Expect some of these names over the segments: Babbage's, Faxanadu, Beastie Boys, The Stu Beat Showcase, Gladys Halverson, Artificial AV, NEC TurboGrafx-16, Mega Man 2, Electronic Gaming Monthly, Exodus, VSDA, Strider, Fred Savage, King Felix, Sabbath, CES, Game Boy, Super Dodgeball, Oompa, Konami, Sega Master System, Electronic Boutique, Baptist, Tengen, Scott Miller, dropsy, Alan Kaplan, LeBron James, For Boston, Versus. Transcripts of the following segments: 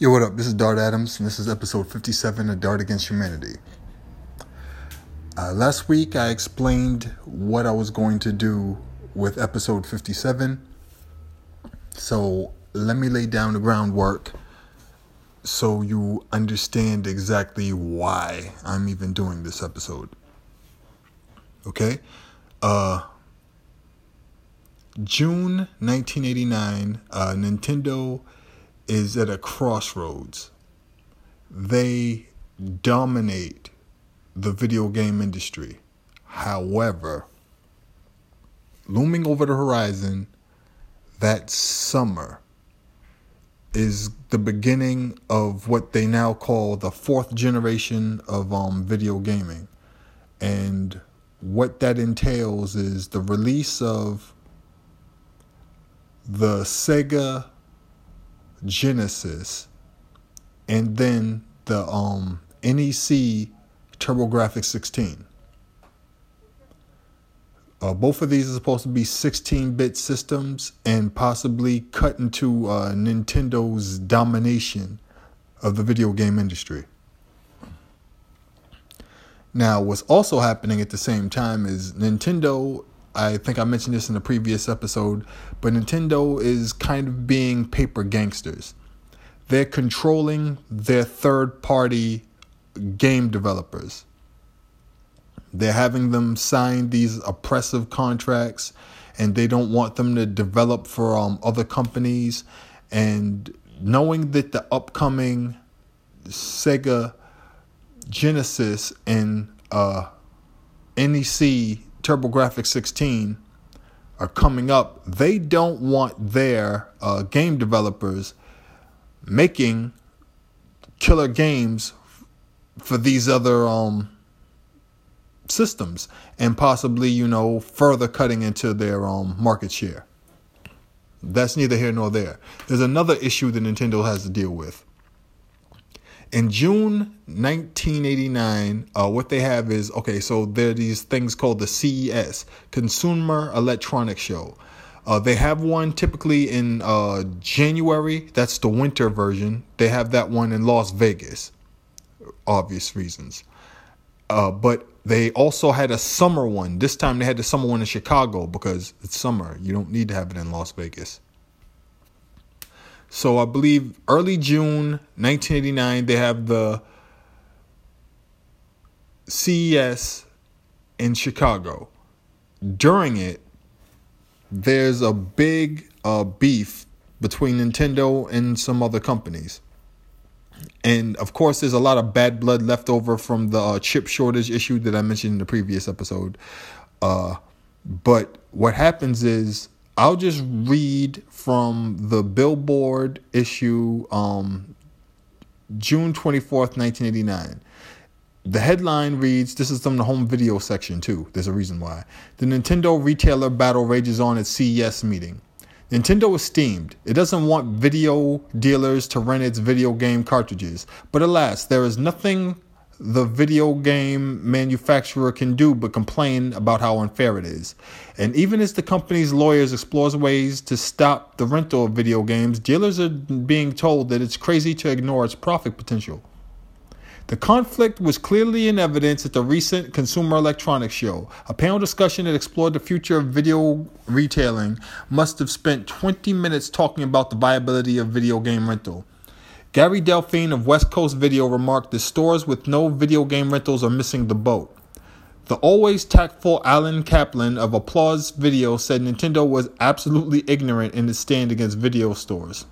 Yo, what up? This is Dart Adams, and this is episode 57 of Dart Against Humanity. Last week, I explained what I was going to do with episode 57. So let me lay down the groundwork so you understand exactly why I'm even doing this episode. Okay? June 1989, Nintendo is at a crossroads. They dominate the video game industry. However, looming over the horizon that summer is the beginning of what they now call the fourth generation of video gaming. And what that entails is the release of the Sega Genesis, and then the NEC TurboGrafx-16. Both of these are supposed to be 16-bit systems and possibly cut into Nintendo's domination of the video game industry. Now, what's also happening at the same time is Nintendo, I think I mentioned this in the previous episode, but Nintendo is kind of being paper gangsters. They're controlling their third-party game developers. They're having them sign these oppressive contracts, and they don't want them to develop for other companies. And knowing that the upcoming Sega Genesis and NEC TurboGrafx-16 are coming up, they don't want their game developers making killer games for these other systems and possibly, further cutting into their market share. That's neither here nor there. There's another issue that Nintendo has to deal with. In June 1989, what they have is, so there are these things called the CES, Consumer Electronics Show. They have one typically in January. That's the winter version. They have that one in Las Vegas. Obvious reasons. But they also had a summer one. This time they had the summer one in Chicago because it's summer. You don't need to have it in Las Vegas. So I believe early June 1989, they have the CES in Chicago. During it, there's a big beef between Nintendo and some other companies. And, of course, there's a lot of bad blood left over from the chip shortage issue that I mentioned in the previous episode. But what happens is, I'll just read from the Billboard issue, June 24th, 1989. The headline reads, this is from the home video section too, there's a reason why. The Nintendo retailer battle rages on at CES meeting. Nintendo is steamed. It doesn't want video dealers to rent its video game cartridges. But alas, there is nothing the video game manufacturer can do but complain about how unfair it is. And even as the company's lawyers explores ways to stop the rental of video games, dealers are being told that it's crazy to ignore its profit potential. The conflict was clearly in evidence at the recent Consumer Electronics Show. A panel discussion that explored the future of video retailing must have spent 20 minutes talking about the viability of video game rental. Gary Delphine of West Coast Video remarked that stores with no video game rentals are missing the boat. The always tactful Alan Kaplan of Applause Video said Nintendo was absolutely ignorant in its stand against video stores.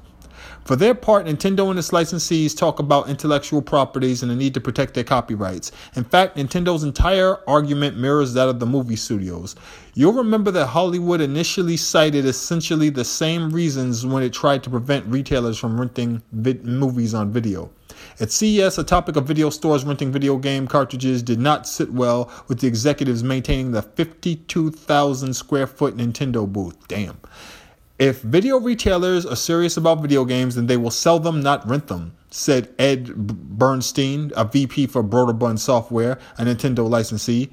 For their part, Nintendo and its licensees talk about intellectual properties and the need to protect their copyrights. In fact, Nintendo's entire argument mirrors that of the movie studios. You'll remember that Hollywood initially cited essentially the same reasons when it tried to prevent retailers from renting movies on video. At CES, the topic of video stores renting video game cartridges did not sit well with the executives maintaining the 52,000 square foot Nintendo booth. Damn. If video retailers are serious about video games, then they will sell them, not rent them, said Ed Bernstein, a VP for Broderbund Software, a Nintendo licensee.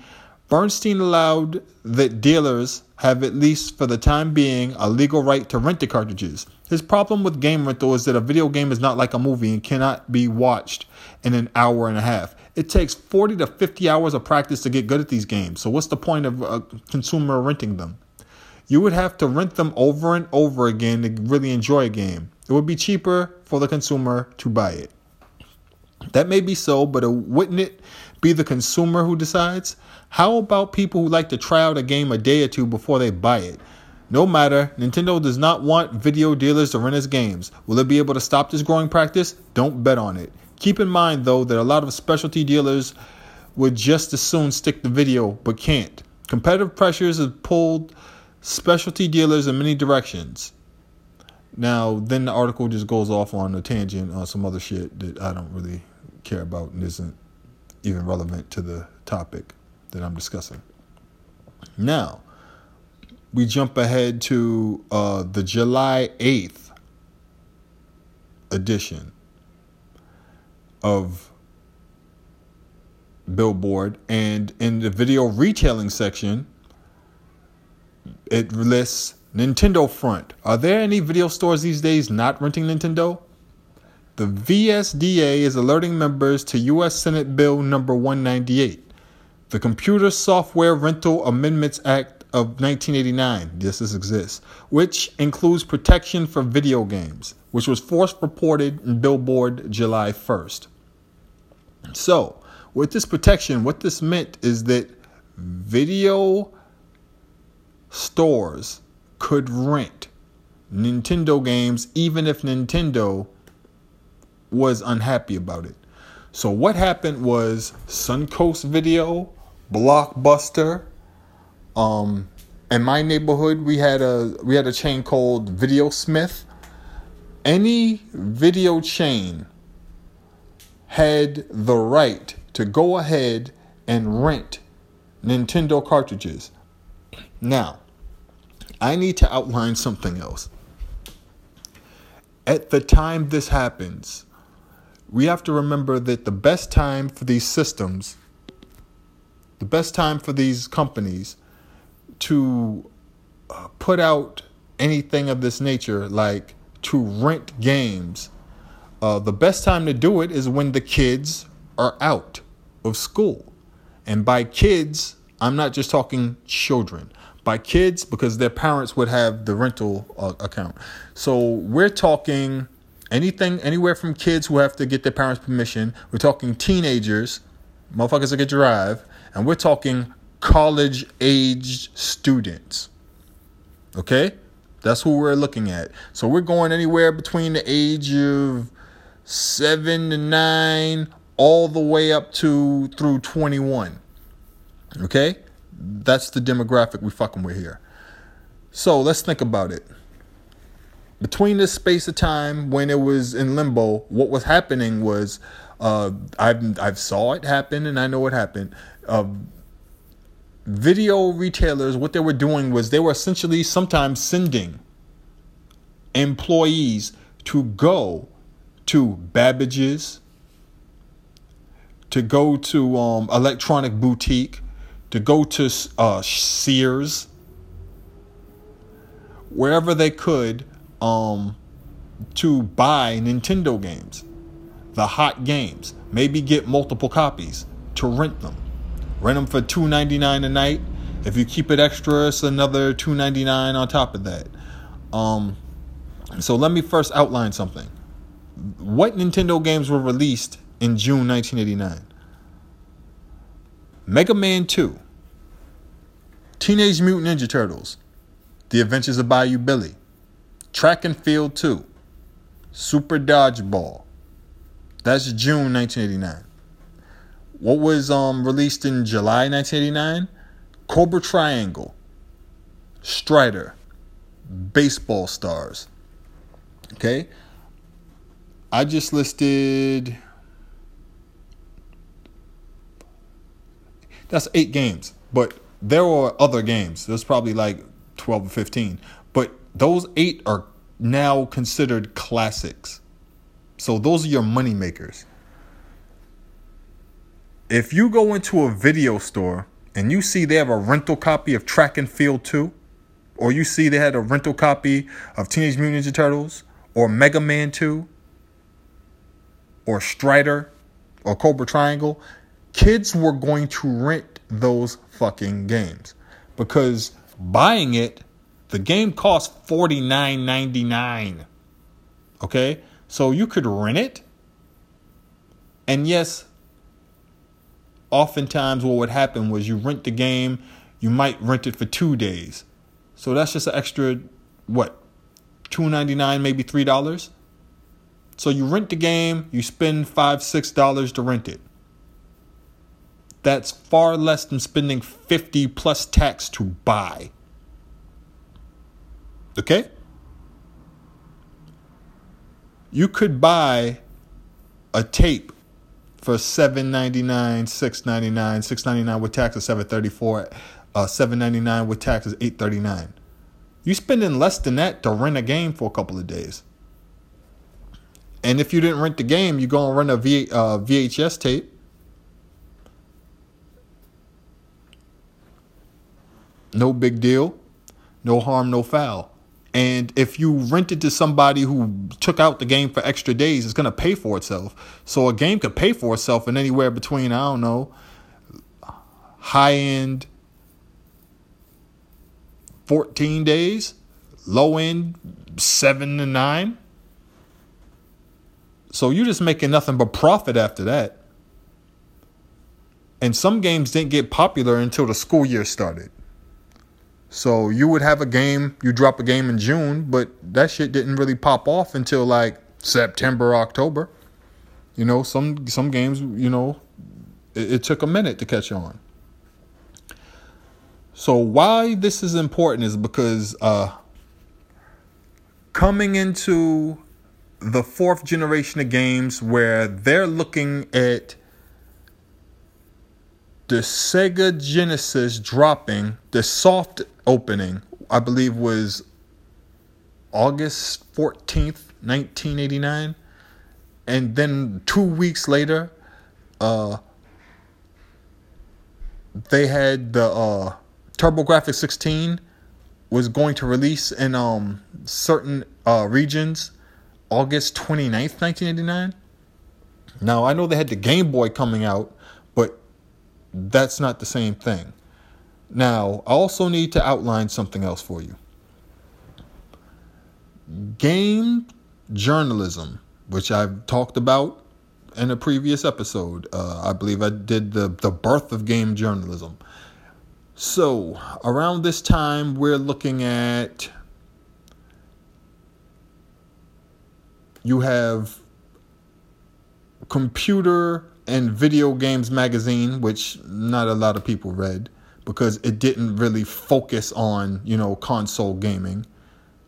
Bernstein allowed that dealers have, at least for the time being, a legal right to rent the cartridges. His problem with game rental is that a video game is not like a movie and cannot be watched in an hour and a half. It takes 40 to 50 hours of practice to get good at these games, so what's the point of a consumer renting them? You would have to rent them over and over again to really enjoy a game. It would be cheaper for the consumer to buy it. That may be so, but wouldn't it be the consumer who decides? How about people who like to try out a game a day or two before they buy it? No matter, Nintendo does not want video dealers to rent its games. Will it be able to stop this growing practice? Don't bet on it. Keep in mind, though, that a lot of specialty dealers would just as soon stick to video, but can't. Competitive pressures have pulled specialty dealers in many directions. Now, then the article just goes off on a tangent on some other shit that I don't really care about and isn't even relevant to the topic that I'm discussing. Now, we jump ahead to the July 8th edition of Billboard. And in the video retailing section, it lists Nintendo Front. Are there any video stores these days not renting Nintendo? The VSDA is alerting members to U.S. Senate Bill number 198, the Computer Software Rental Amendments Act of 1989. Yes, this exists, which includes protection for video games, which was first reported in Billboard July 1st. So, with this protection, what this meant is that video stores could rent Nintendo games even if Nintendo was unhappy about it. So what happened was Suncoast Video, Blockbuster, in my neighborhood we had a chain called Video Smith. Any video chain had the right to go ahead and rent Nintendo cartridges. Now, I need to outline something else. At the time this happens, we have to remember that the best time for these systems, the best time for these companies to put out anything of this nature, like to rent games, the best time to do it is when the kids are out of school. And by kids, I'm not just talking children. By kids, because their parents would have the rental account. So we're talking anything, anywhere from kids who have to get their parents' permission. We're talking teenagers, motherfuckers that can drive, and we're talking college-aged students. Okay? That's who we're looking at. So we're going anywhere between the age of 7 to 9 all the way up to through 21. Okay? That's the demographic we fucking with here. So let's think about it. Between this space of time when it was in limbo, what was happening was I've saw it happen and I know it happened. Video retailers, what they were doing was they were essentially sometimes sending employees to go to Babbage's, to go to Electronic Boutique, to go to Sears, wherever they could, to buy Nintendo games, the hot games, maybe get multiple copies to rent them for $2.99 a night. If you keep it extra, it's another $2.99 on top of that. So let me first outline something. What Nintendo games were released in June 1989? Mega Man 2, Teenage Mutant Ninja Turtles, The Adventures of Bayou Billy, Track and Field 2, Super Dodgeball. That's June 1989. What was released in July 1989? Cobra Triangle, Strider, Baseball Stars. Okay? I just listed... That's 8 games, but there were other games. There's probably like 12 or 15, but those 8 are now considered classics. So those are your money makers. If you go into a video store and you see they have a rental copy of Track and Field 2, or you see they had a rental copy of Teenage Mutant Ninja Turtles, or Mega Man 2, or Strider, or Cobra Triangle, kids were going to rent those fucking games. Because buying it, the game costs $49.99. Okay? So you could rent it. And yes, oftentimes what would happen was you rent the game, you might rent it for 2 days. So that's just an extra, $2.99, maybe $3. So you rent the game, you spend $5, $6 to rent it. That's far less than spending $50 plus tax to buy. Okay? You could buy a tape for $7.99, $6.99, $6.99 with taxes, $7.34, $7.99 with taxes, $8.39. You're spending less than that to rent a game for a couple of days. And if you didn't rent the game, you're going to rent a VHS tape. No big deal. No harm, no foul. And if you rent it to somebody who took out the game for extra days, it's going to pay for itself. So a game could pay for itself in anywhere between, I don't know, high-end 14 days, low-end 7 to 9. So you're just making nothing but profit after that. And some games didn't get popular until the school year started. So you would have a game, you drop a game in June, but that shit didn't really pop off until like September, October. You know, some games, you know, it took a minute to catch on. So why this is important is because coming into the fourth generation of games where they're looking at the Sega Genesis dropping, the soft opening, I believe was August 14th, 1989. And then 2 weeks later, they had the TurboGrafx-16 was going to release in certain regions August 29th, 1989. Now, I know they had the Game Boy coming out, that's not the same thing. Now, I also need to outline something else for you. Game journalism, which I've talked about in a previous episode. I believe I did the birth of game journalism. So, around this time, we're looking at... You have Computer and Video Games Magazine, which not a lot of people read because it didn't really focus on, console gaming.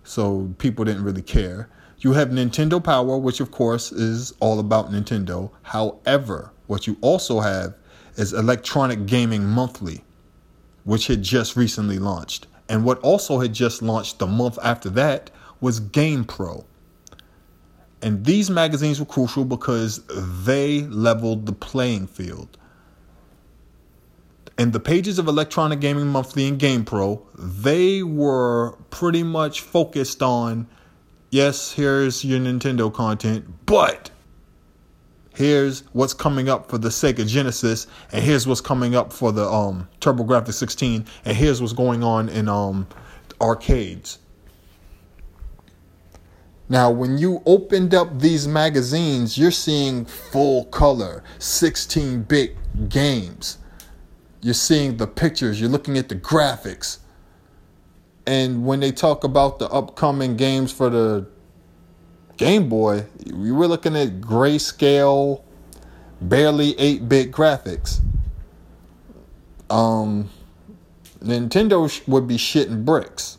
So people didn't really care. You have Nintendo Power, which of course is all about Nintendo. However, what you also have is Electronic Gaming Monthly, which had just recently launched. And what also had just launched the month after that was GamePro. And these magazines were crucial because they leveled the playing field. And the pages of Electronic Gaming Monthly and GamePro, they were pretty much focused on, yes, here's your Nintendo content, but here's what's coming up for the Sega Genesis, and here's what's coming up for the TurboGrafx-16, and here's what's going on in arcades. Now, when you opened up these magazines, you're seeing full color, 16-bit games. You're seeing the pictures. You're looking at the graphics. And when they talk about the upcoming games for the Game Boy, we were looking at grayscale, barely 8-bit graphics. Nintendo would be shitting bricks.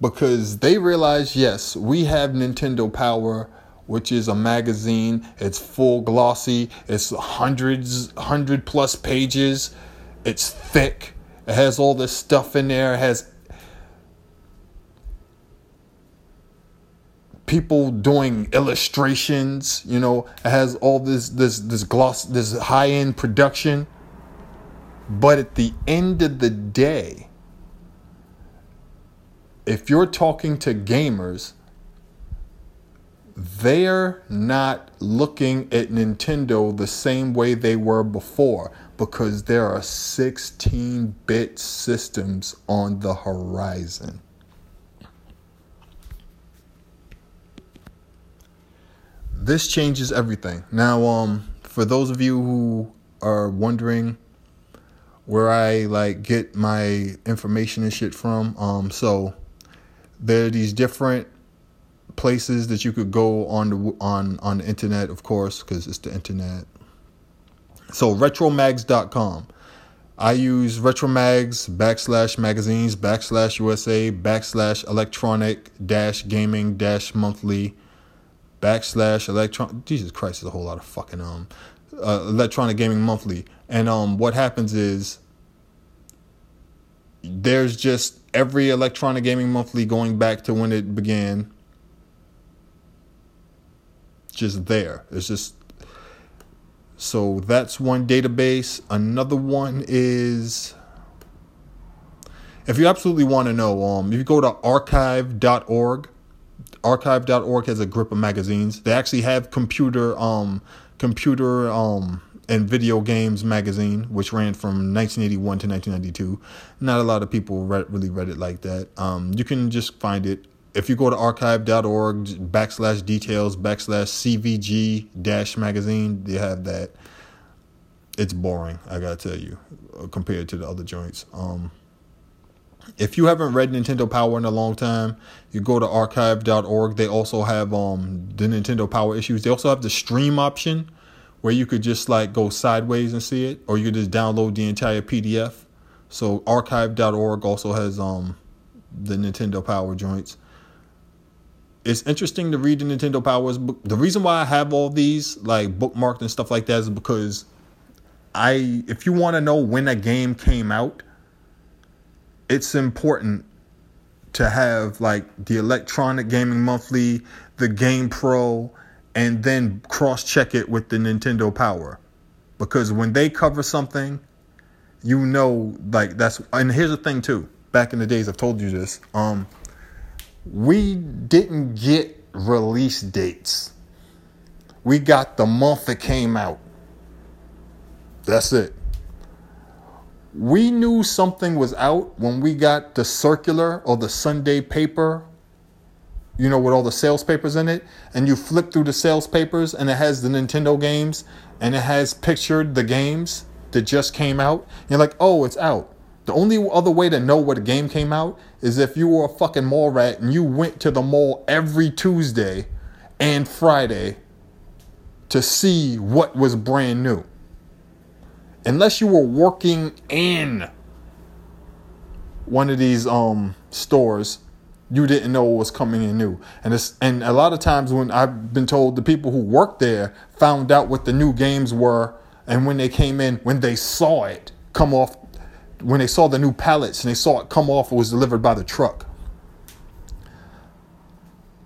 Because they realized, yes, we have Nintendo Power, which is a magazine. It's full glossy. It's hundred plus pages. It's thick. It has all this stuff in there. It has people doing illustrations. It has all this high-end production. But at the end of the day, if you're talking to gamers, they're not looking at Nintendo the same way they were before, because there are 16-bit systems on the horizon. This changes everything. Now, for those of you who are wondering where I get my information and shit from, so there are these different places that you could go on the internet, of course, because it's the internet. So retromags.com. I use retromags /magazines /USA /electronic-gaming-monthly /electronic. Jesus Christ, there's a whole lot of fucking Electronic Gaming Monthly. And what happens is there's just every Electronic Gaming Monthly going back to when it began. Just there. It's just, so that's one database. Another one is, if you absolutely want to know, if you go to archive.org, archive.org has a grip of magazines. They actually have computer and video games magazine, which ran from 1981 to 1992. Not a lot of people really read it like that. You can just find it. If you go to archive.org /details /CVG-magazine, they have that. It's boring, I gotta tell you, compared to the other joints. If you haven't read Nintendo Power in a long time, you go to archive.org. They also have the Nintendo Power issues. They also have the stream option where you could just go sideways and see it, or you could just download the entire PDF. So archive.org also has the Nintendo Power joints. It's interesting to read the Nintendo Powers book. The reason why I have all these bookmarked and stuff like that is because if you want to know when a game came out, it's important to have the Electronic Gaming Monthly, the GamePro, and then cross-check it with the Nintendo Power, because when they cover something, that's. And here's the thing too. Back in the days, I've told you this. We didn't get release dates. We got the month it came out. That's it. We knew something was out when we got the circular or the Sunday paper, with all the sales papers in it. And you flip through the sales papers and it has the Nintendo games and it has pictured the games that just came out. And you're like, oh, it's out. The only other way to know what a game came out is if you were a fucking mall rat and you went to the mall every Tuesday and Friday to see what was brand new. Unless you were working in one of these stores, you didn't know what was coming in new. And a lot of times when I've been told, the people who worked there found out what the new games were, and when they came in, when they saw it come off, when they saw the new pallets and they saw it come off, it was delivered by the truck.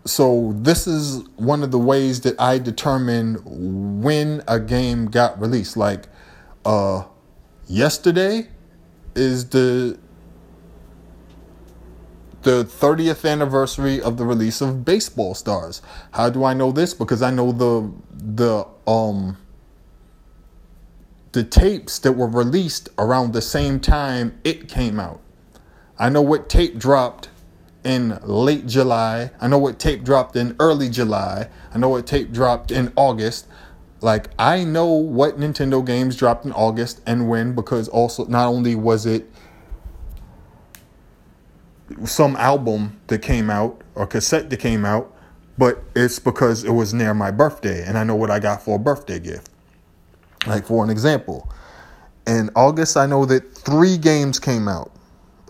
So this is one of the ways that I determine when a game got released. Yesterday is the 30th anniversary of the release of Baseball Stars. How do I know this? Because I know the tapes that were released around the same time it came out. I know what tape dropped in late July. I know what tape dropped in early July. I know what tape dropped in August. I know what Nintendo games dropped in August and when, because also not only was it some album that came out or cassette that came out, but it's because it was near my birthday and I know what I got for a birthday gift. For an example, in August, I know that 3 games came out.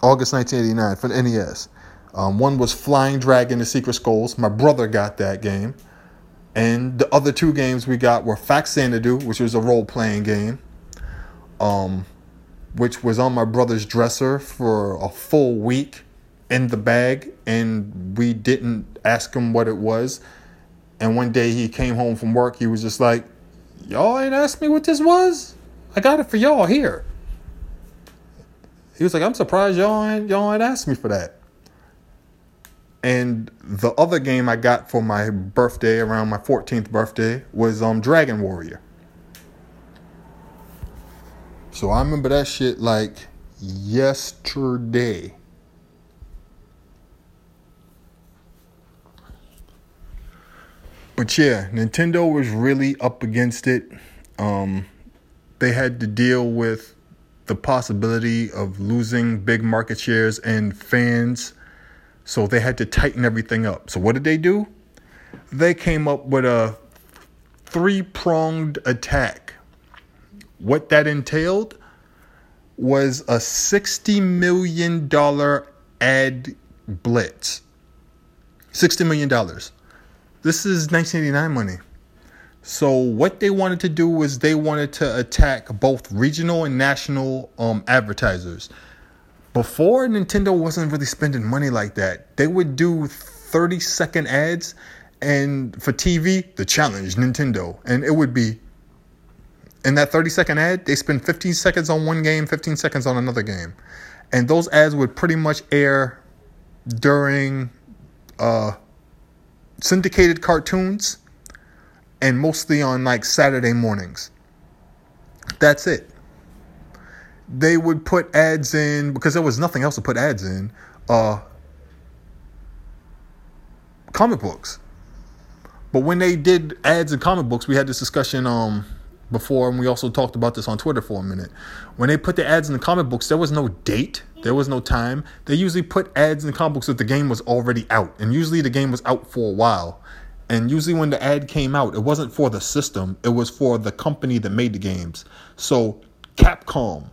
August 1989 for the NES. One was Flying Dragon: The Secret Skulls. My brother got that game. And the other 2 games we got were Faxanadu, which was a role-playing game, which was on my brother's dresser for a full week in the bag. And we didn't ask him what it was. And one day he came home from work. He was just like, y'all ain't asked me what this was? I got it for y'all here. He was like, I'm surprised y'all ain't asked me for that. And the other game I got for my birthday, around my 14th birthday, was Dragon Warrior. So I remember that shit like yesterday. But yeah, Nintendo was really up against it. They had to deal with the possibility of losing big market shares and fans. So they had to tighten everything up. So what did they do? They came up with a 3-pronged attack. What that entailed was a $60 million ad blitz. $60 million. This is 1989 money. So what they wanted to do was they wanted to attack both regional and national advertisers. Before, Nintendo wasn't really spending money like that. They would do 30-second ads, and for TV, the challenge, Nintendo. And it would be, in that 30-second ad, they spend 15 seconds on one game, 15 seconds on another game. And those ads would pretty much air during syndicated cartoons and mostly on like Saturday mornings. That's it. They would put ads in because there was nothing else to put ads in. Comic books. But when they did ads in comic books, we had this discussion before, and we also talked about this on Twitter for a minute. When they put the ads in the comic books, there was no date. There was no time. They usually put ads in the comic books if the game was already out. And usually the game was out for a while. And usually when the ad came out, it wasn't for the system. It was for the company that made the games. So Capcom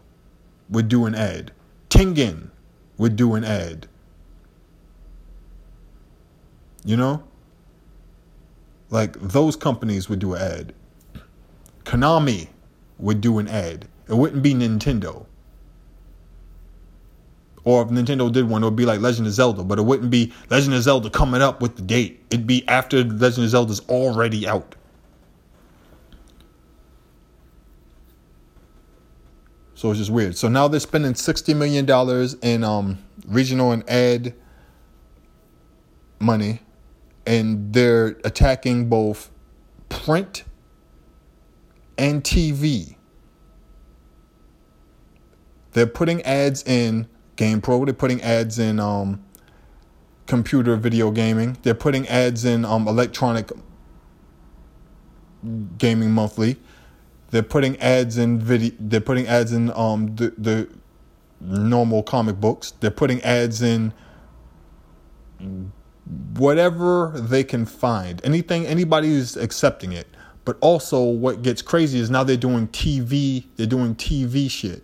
would do an ad. Tengen would do an ad. You know? Like, those companies would do an ad. Konami would do an ad. It wouldn't be Nintendo. Or if Nintendo did one, it would be like Legend of Zelda. But it wouldn't be Legend of Zelda coming up with the date. It'd be after Legend of Zelda's already out. So it's just weird. So now they're spending $60 million in regional and ad money. And they're attacking both print and TV. They're putting ads in GamePro. They're putting ads in computer video gaming. They're putting ads in Electronic Gaming Monthly. They're putting ads in video. They're putting ads in the normal comic books. They're putting ads in whatever they can find. Anything, anybody who's accepting it. But also, what gets crazy is now they're doing TV. They're doing TV shit.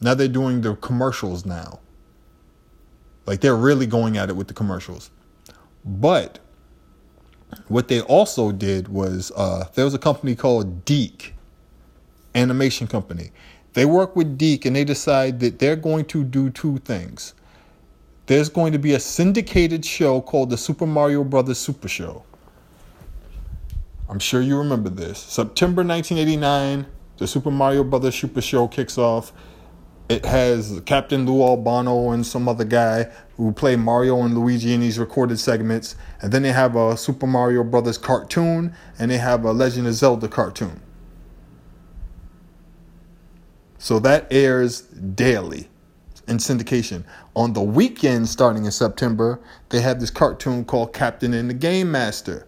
Now they're doing the commercials now. Like, they're really going at it with the commercials. But what they also did was there was a company called Deke, animation company. They work with Deke, and they decide that they're going to do two things. There's going to be a syndicated show called The Super Mario Brothers Super Show. I'm sure you remember this. September 1989, The Super Mario Brothers Super Show kicks off. It has Captain Lou Albano and some other guy who play Mario and Luigi in these recorded segments. And then they have a Super Mario Brothers cartoon, and they have a Legend of Zelda cartoon. So that airs daily in syndication. On the weekend, starting in September, they have this cartoon called Captain and the Game Master.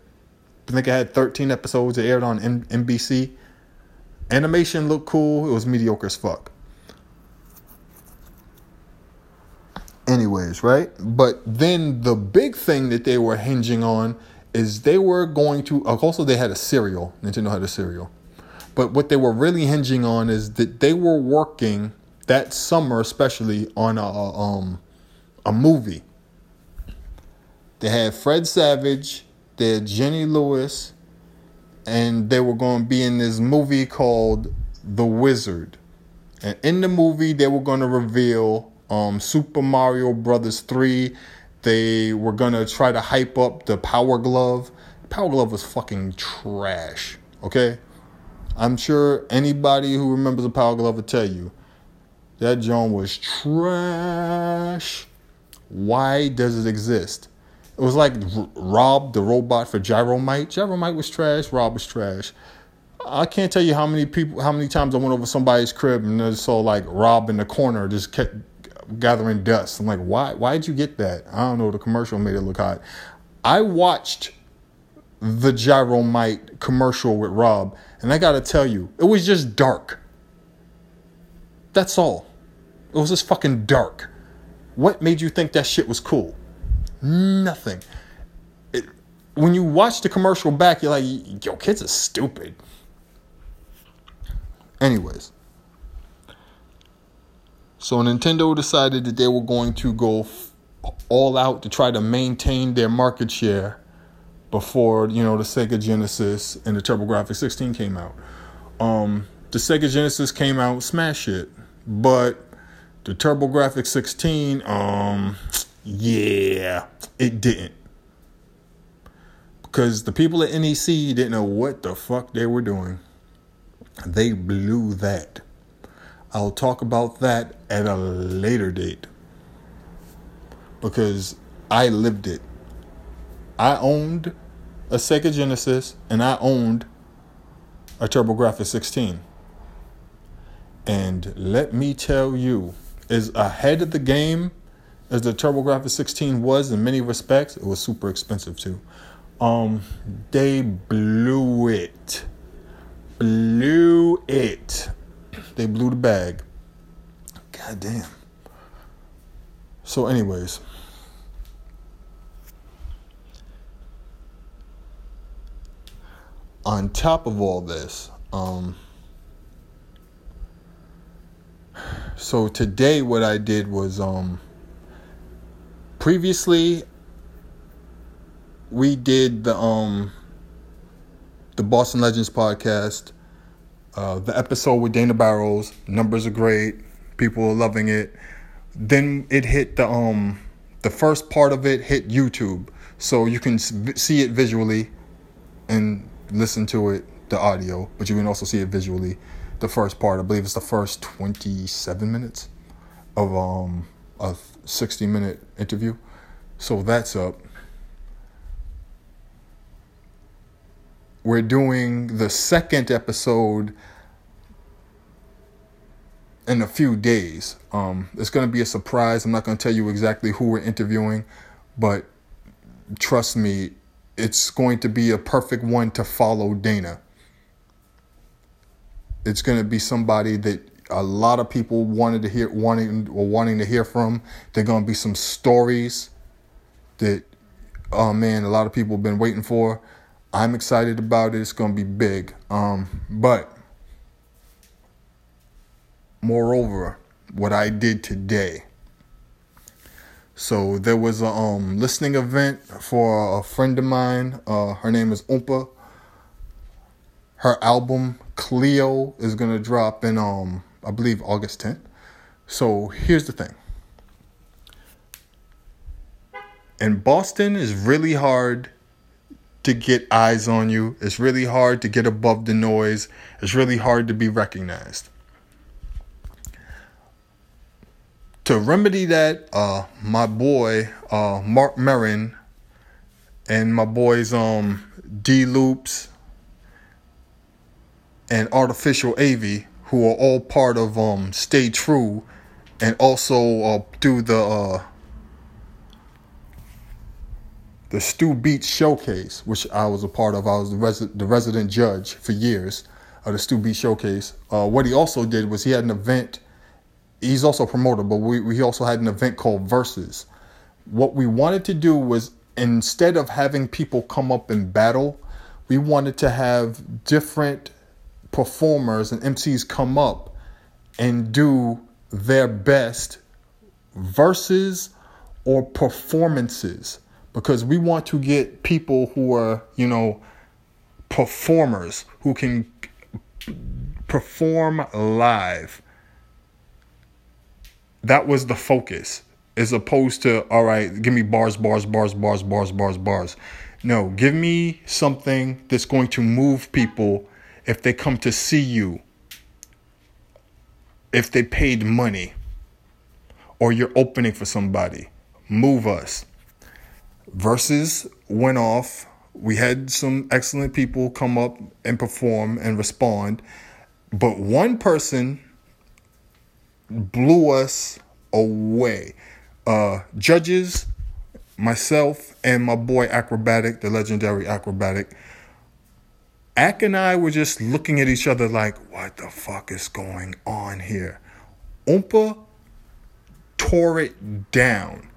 I think it had 13 episodes. It aired on NBC. Animation looked cool. It was mediocre as fuck. Anyways, right? But then the big thing that they were hinging on is they were going to... Also, they had a cereal. Nintendo had a cereal. But what they were really hinging on is that they were working that summer, especially on a movie. They had Fred Savage, they had Jenny Lewis, and they were going to be in this movie called The Wizard. And in the movie, they were going to reveal... Super Mario Brothers 3. They were gonna try to hype up the Power Glove. Power Glove was fucking trash. Okay, I'm sure anybody who remembers the Power Glove will tell you That joint was trash. Why does it exist? It was like Rob, the robot for Gyromite. Gyromite was trash. Rob was trash. I can't tell you how many times I went over somebody's crib and I saw like Rob in the corner just kept gathering dust. I'm like, why'd you get that? I don't know. The commercial made it look hot. I watched the Gyromite commercial with Rob, and I got to tell you, it was just dark. That's all. It was just fucking dark. What made you think that shit was cool? Nothing. When you watch the commercial back, you're like, yo, kids are stupid. Anyways. So Nintendo decided that they were going to go all out to try to maintain their market share before, you know, the Sega Genesis and the TurboGrafx-16 came out. The Sega Genesis came out, smash it. But the TurboGrafx-16, yeah, it didn't. Because the people at NEC didn't know what the fuck they were doing. They blew that. I'll talk about that at a later date. Because I lived it. I owned a Sega Genesis and I owned a TurboGrafx-16. And let me tell you, as ahead of the game as the TurboGrafx-16 was in many respects, it was super expensive too. They blew it. Blew it. They blew the bag. God damn. So anyways. On top of all this, so today what I did was, previously we did the Boston Legends podcast, the episode with Dana Barrows. Numbers are great. People are loving it. Then it hit the first part of it hit YouTube, so you can see it visually and listen to it, the audio, but you can also see it visually. The first part, I believe it's the first 27 minutes of a 60-minute interview. So that's up. We're doing the second episode in a few days. It's going to be a surprise. I'm not going to tell you exactly who we're interviewing, but trust me, it's going to be a perfect one to follow Dana. It's going to be somebody that a lot of people wanting to hear from. There are going to be some stories that, oh man, a lot of people have been waiting for. I'm excited about it. It's going to be big. But moreover, what I did today. So there was a listening event for a friend of mine. Her name is Oompa. Her album Cleo is going to drop in, I believe, August 10th. So here's the thing. In Boston, it's really hard to get eyes on you. It's really hard to get above the noise. It's really hard to be recognized. To remedy that, my boy, Mark Merrin, and my boys, D-Loops, and Artificial AV, who are all part of Stay True, and also do the Stu Beat Showcase, which I was a part of. I was the resident judge for years of the Stu Beat Showcase. What he also did was he had an event. He's also a promoter, but he also had an event called Versus. What we wanted to do was, instead of having people come up and battle, we wanted to have different performers and MCs come up and do their best verses or performances, because we want to get people who are, you know, performers who can perform live. That was the focus, as opposed to, all right, give me bars. No, give me something that's going to move people if they come to see you if they paid money or you're opening for somebody, move us. Versus went off. We had some excellent people come up and perform and respond. But one person blew us away. Judges, myself, and my boy Acrobatic, the legendary Acrobatic. Ak and I were just looking at each other like, what the fuck is going on here? Oompa tore it down.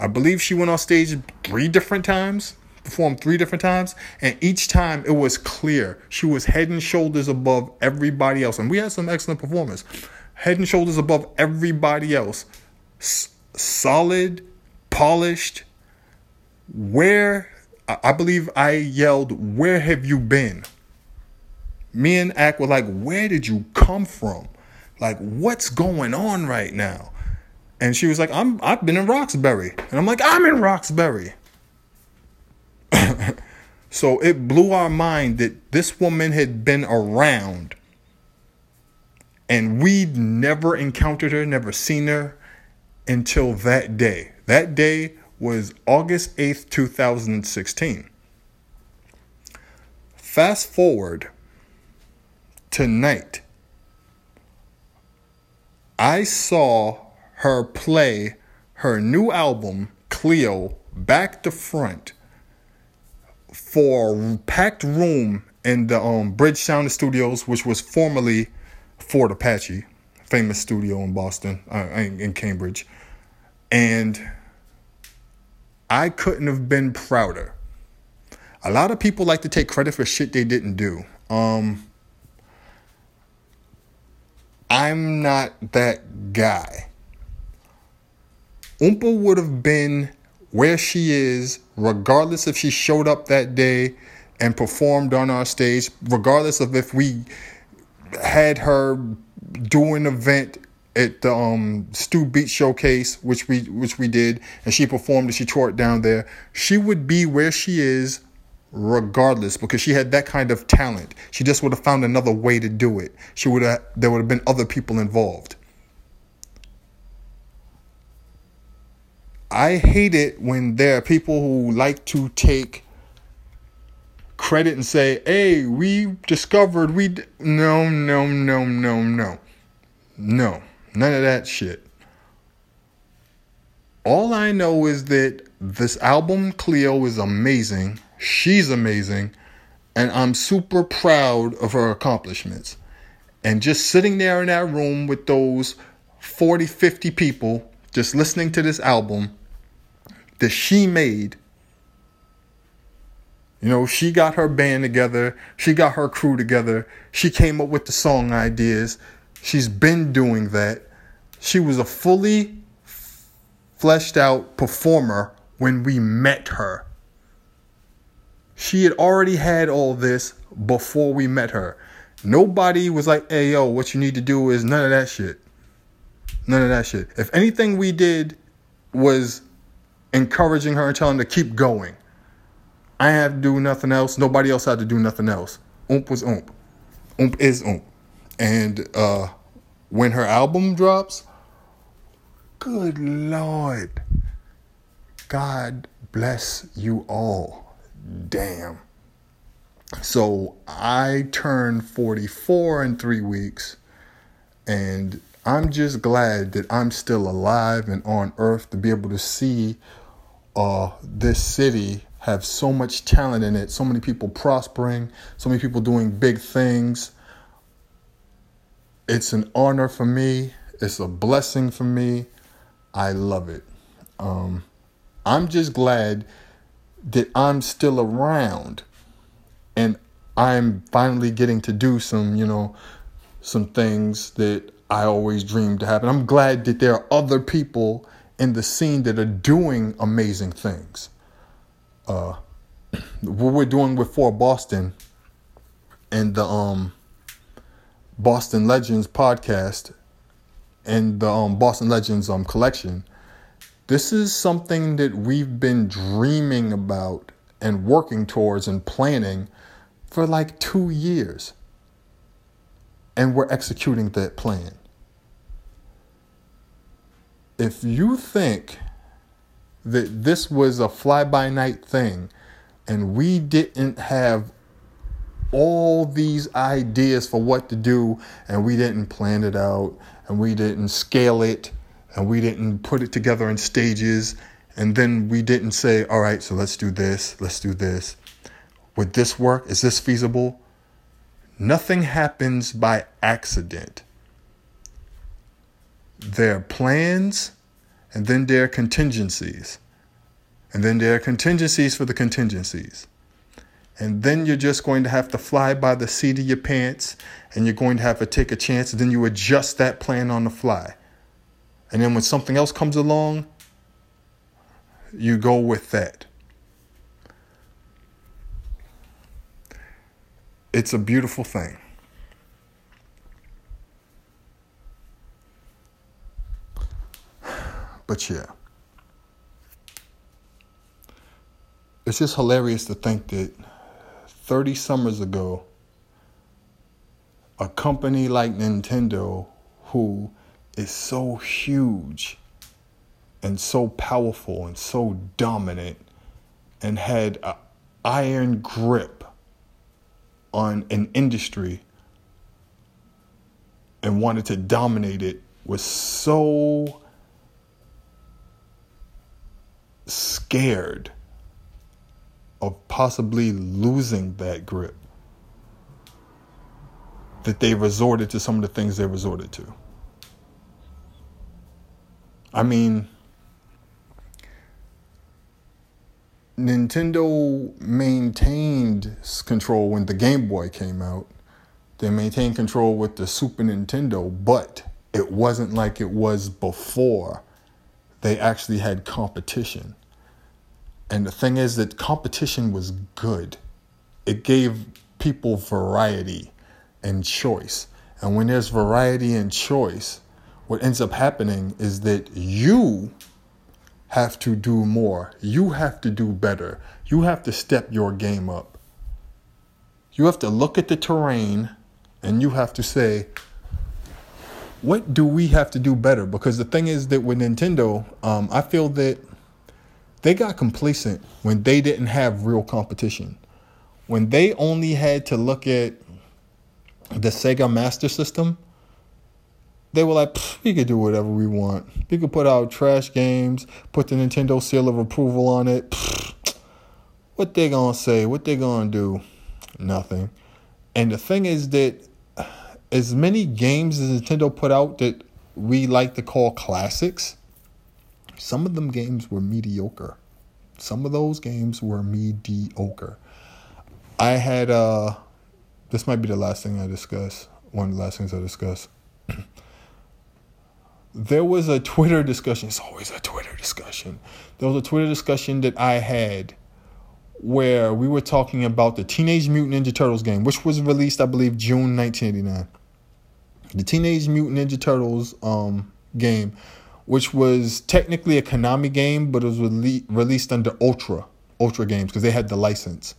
I believe she went on stage 3 different times, performed 3 different times, and each time it was clear. She was head and shoulders above everybody else. And we had some excellent performers. Head and shoulders above everybody else. Solid, polished. Where, I believe I yelled, where have you been? Me and Ak were like, where did you come from? Like, what's going on right now? And she was like, I've been in Roxbury. And I'm like, I'm in Roxbury. So it blew our mind that this woman had been around. And we'd never encountered her, never seen her until that day. That day was August 8th, 2016. Fast forward tonight. I saw her play her new album, Cleo, back to front for a packed room in the Bridge Sound Studios, which was formerly Fort Apache, famous studio in Boston, in Cambridge. And I couldn't have been prouder. A lot of people like to take credit for shit they didn't do. I'm not that guy. Oompa would have been where she is, regardless if she showed up that day and performed on our stage, regardless of if we had her do an event at the Stu Beat Showcase, which we did, and she performed and she tore it down there. She would be where she is regardless, because she had that kind of talent. She just would have found another way to do it. There would have been other people involved. I hate it when there are people who like to take credit and say, hey, we discovered, No, none of that shit. All I know is that this album, Cleo, is amazing. She's amazing. And I'm super proud of her accomplishments. And just sitting there in that room with those 40, 50 people, just listening to this album that she made. You know, she got her band together. She got her crew together. She came up with the song ideas. She's been doing that. She was a fully fleshed out performer when we met her. She had already had all this before we met her. Nobody was like, hey, yo, what you need to do is none of that shit. None of that shit. If anything we did was encouraging her and telling her to keep going. I didn't have to do nothing else. Nobody else had to do nothing else. Oomp was Oomp. Oomp is Oomp. And when her album drops, good Lord. God bless you all. Damn. So I turn 44 in 3 weeks. And I'm just glad that I'm still alive and on earth to be able to see this city have so much talent in it, so many people prospering, so many people doing big things. It's an honor for me. It's a blessing for me. I love it. I'm just glad that I'm still around and I'm finally getting to do some things that I always dreamed to happen. I'm glad that there are other people in the scene that are doing amazing things. What we're doing with For Boston and the Boston Legends podcast and the Boston Legends collection. This is something that we've been dreaming about and working towards and planning for like 2 years. And we're executing that plan. if you think that this was a fly-by-night thing and we didn't have all these ideas for what to do and we didn't plan it out and we didn't scale it and we didn't put it together in stages and then we didn't say, all right, so let's do this. Would this work? Is this feasible? Nothing happens by accident. There are plans, and then there are contingencies. And then there are contingencies for the contingencies. And then you're just going to have to fly by the seat of your pants, and you're going to have to take a chance, and then you adjust that plan on the fly. And then when something else comes along, you go with that. It's a beautiful thing. But yeah, it's just hilarious to think that 30 summers ago, a company like Nintendo, who is so huge and so powerful and so dominant and had an iron grip on an industry and wanted to dominate it, was so scared of possibly losing that grip that they resorted to some of the things they resorted to. I mean, Nintendo maintained control when the Game Boy came out. They maintained control with the Super Nintendo, but it wasn't like it was before they actually had competition. And the thing is that competition was good. It gave people variety and choice. And when there's variety and choice, what ends up happening is that you have to do more. You have to do better. You have to step your game up. You have to look at the terrain and you have to say, what do we have to do better? Because the thing is that with Nintendo, I feel that they got complacent when they didn't have real competition. When they only had to look at the Sega Master System, they were like, we could do whatever we want. We could put out trash games, put the Nintendo seal of approval on it. What they gonna say? What they gonna do? Nothing. And the thing is that as many games as Nintendo put out that we like to call classics, some of them games were mediocre. Some of those games were mediocre. I had, this might be the last thing I discuss. One of the last things I discuss. There was a Twitter discussion. It's always a Twitter discussion. There was a Twitter discussion that I had where we were talking about the Teenage Mutant Ninja Turtles game, which was released, I believe, June 1989. The Teenage Mutant Ninja Turtles game, which was technically a Konami game, but it was released under Ultra Games because they had the license.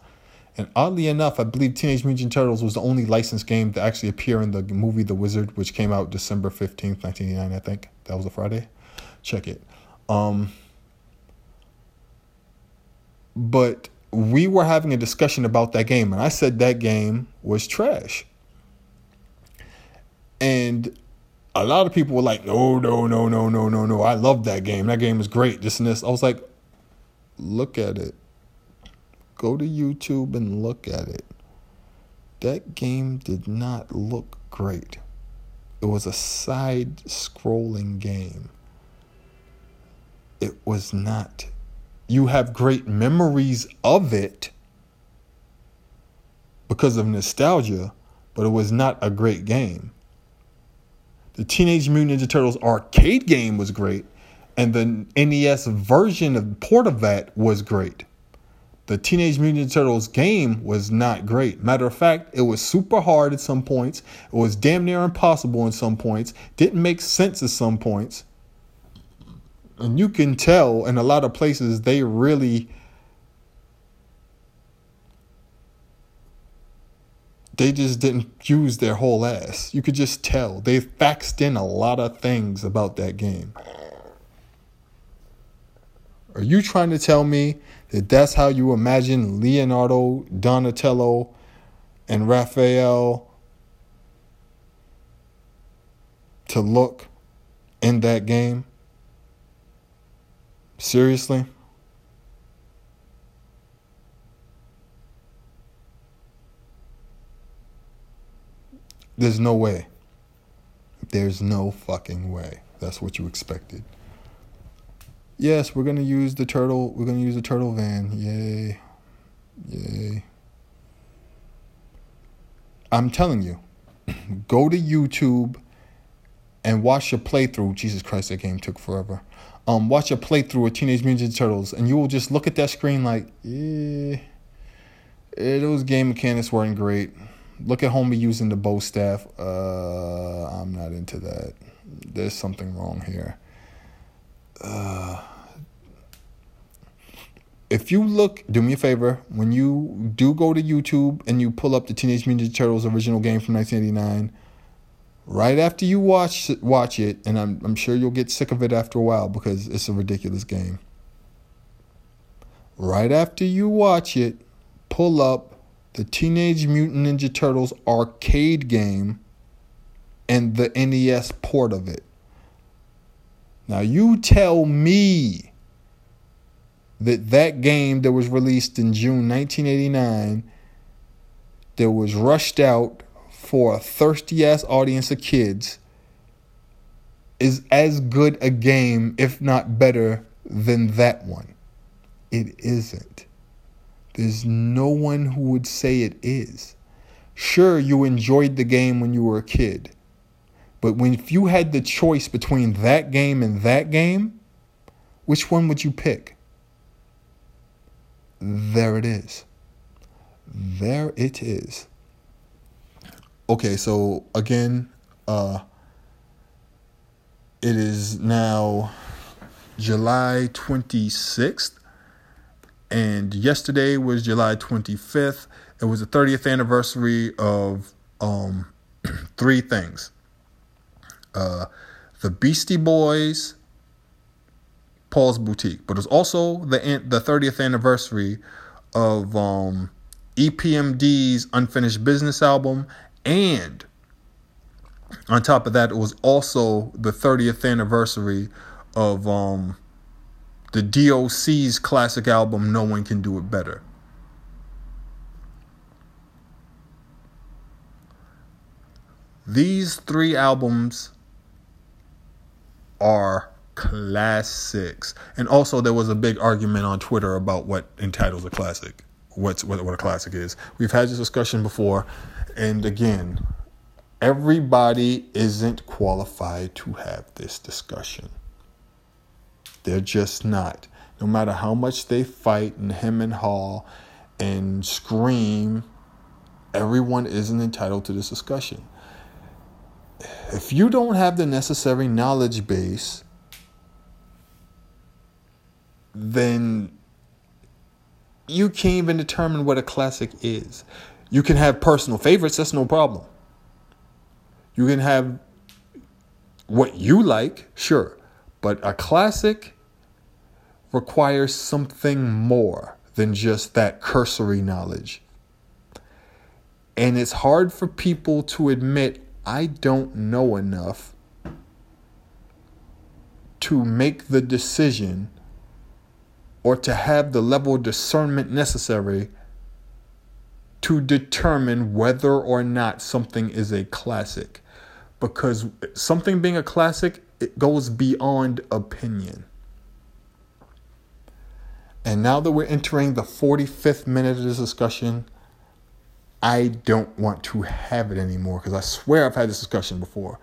And oddly enough, I believe Teenage Mutant Turtles was the only licensed game to actually appear in the movie The Wizard, which came out December 15th, 1989, I think. That was a Friday. Check it. But we were having a discussion about that game, and I said that game was trash. And a lot of people were like, no. I love that game. That game is great, this and this. I was like, look at it. Go to YouTube and look at it. That game did not look great. It was a side-scrolling game. It was not. You have great memories of it because of nostalgia, but it was not a great game. The Teenage Mutant Ninja Turtles arcade game was great, and the NES version of port of that was great. The Teenage Mutant Ninja Turtles game was not great. Matter of fact, it was super hard at some points. It was damn near impossible in some points. Didn't make sense at some points. And you can tell in a lot of places they really, they just didn't use their whole ass. You could just tell. They faxed in a lot of things about that game. Are you trying to tell me that that's how you imagine Leonardo, Donatello, and Raphael to look in that game? Seriously? There's no way. There's no fucking way. That's what you expected. Yes, we're gonna use the turtle. We're gonna use the turtle van. Yay. Yay. I'm telling you, go to YouTube and watch your playthrough. Jesus Christ, that game took forever. Watch a playthrough of Teenage Mutant Ninja Turtles, and you will just look at that screen like, those game mechanics weren't great. Look at Homer using the bow staff. I'm not into that. There's something wrong here. If you look, do me a favor, when you do go to YouTube and you pull up the Teenage Mutant Ninja Turtles original game from 1989, right after you watch it, and I'm sure you'll get sick of it after a while because it's a ridiculous game. Right after you watch it, pull up the Teenage Mutant Ninja Turtles arcade game and the NES port of it. Now you tell me that that game that was released in June 1989 that was rushed out for a thirsty-ass audience of kids is as good a game, if not better, than that one. It isn't. There's no one who would say it is. Sure, you enjoyed the game when you were a kid, but if you had the choice between that game and that game, which one would you pick? There it is. There it is. Okay, so again, it is now July 26th. And yesterday was July 25th. It was the 30th anniversary of three things. The Beastie Boys, Paul's Boutique. But it was also the 30th anniversary of EPMD's Unfinished Business album. And on top of that, it was also the 30th anniversary of... the DOC's classic album, No One Can Do It Better. These three albums are classics. And also there was a big argument on Twitter about what entitles a classic, what a classic is. We've had this discussion before. And again, everybody isn't qualified to have this discussion. They're just not. No matter how much they fight and hem and haw and scream, everyone isn't entitled to this discussion. If you don't have the necessary knowledge base, then you can't even determine what a classic is. You can have personal favorites. That's no problem. You can have what you like. Sure. But a classic requires something more than just that cursory knowledge. And it's hard for people to admit, I don't know enough to make the decision or to have the level of discernment necessary to determine whether or not something is a classic. Because something being a classic, it goes beyond opinion. And now that we're entering the 45th minute of this discussion, I don't want to have it anymore because I swear I've had this discussion before.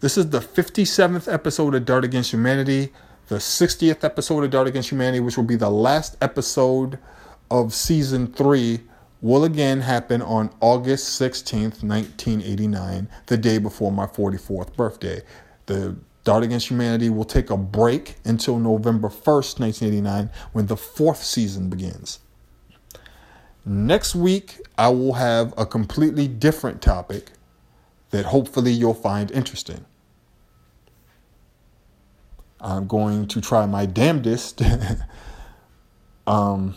This is the 57th episode of Dart Against Humanity, the 60th episode of Dart Against Humanity, which will be the last episode of season 3, will again happen on August 16th, 1989, the day before my 44th birthday. The Dart Against Humanity will take a break until November 1st, 1989, when the 4th season begins. Next week, I will have a completely different topic that hopefully you'll find interesting. I'm going to try my damnedest. I'm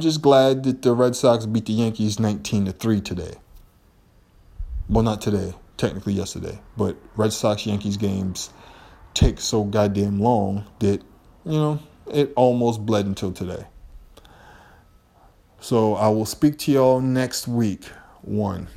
just glad that the Red Sox beat the Yankees 19-3 today. Well, not today, technically yesterday, but Red Sox-Yankees games take so goddamn long that, you know, it almost bled until today. So I will speak to y'all next week. One.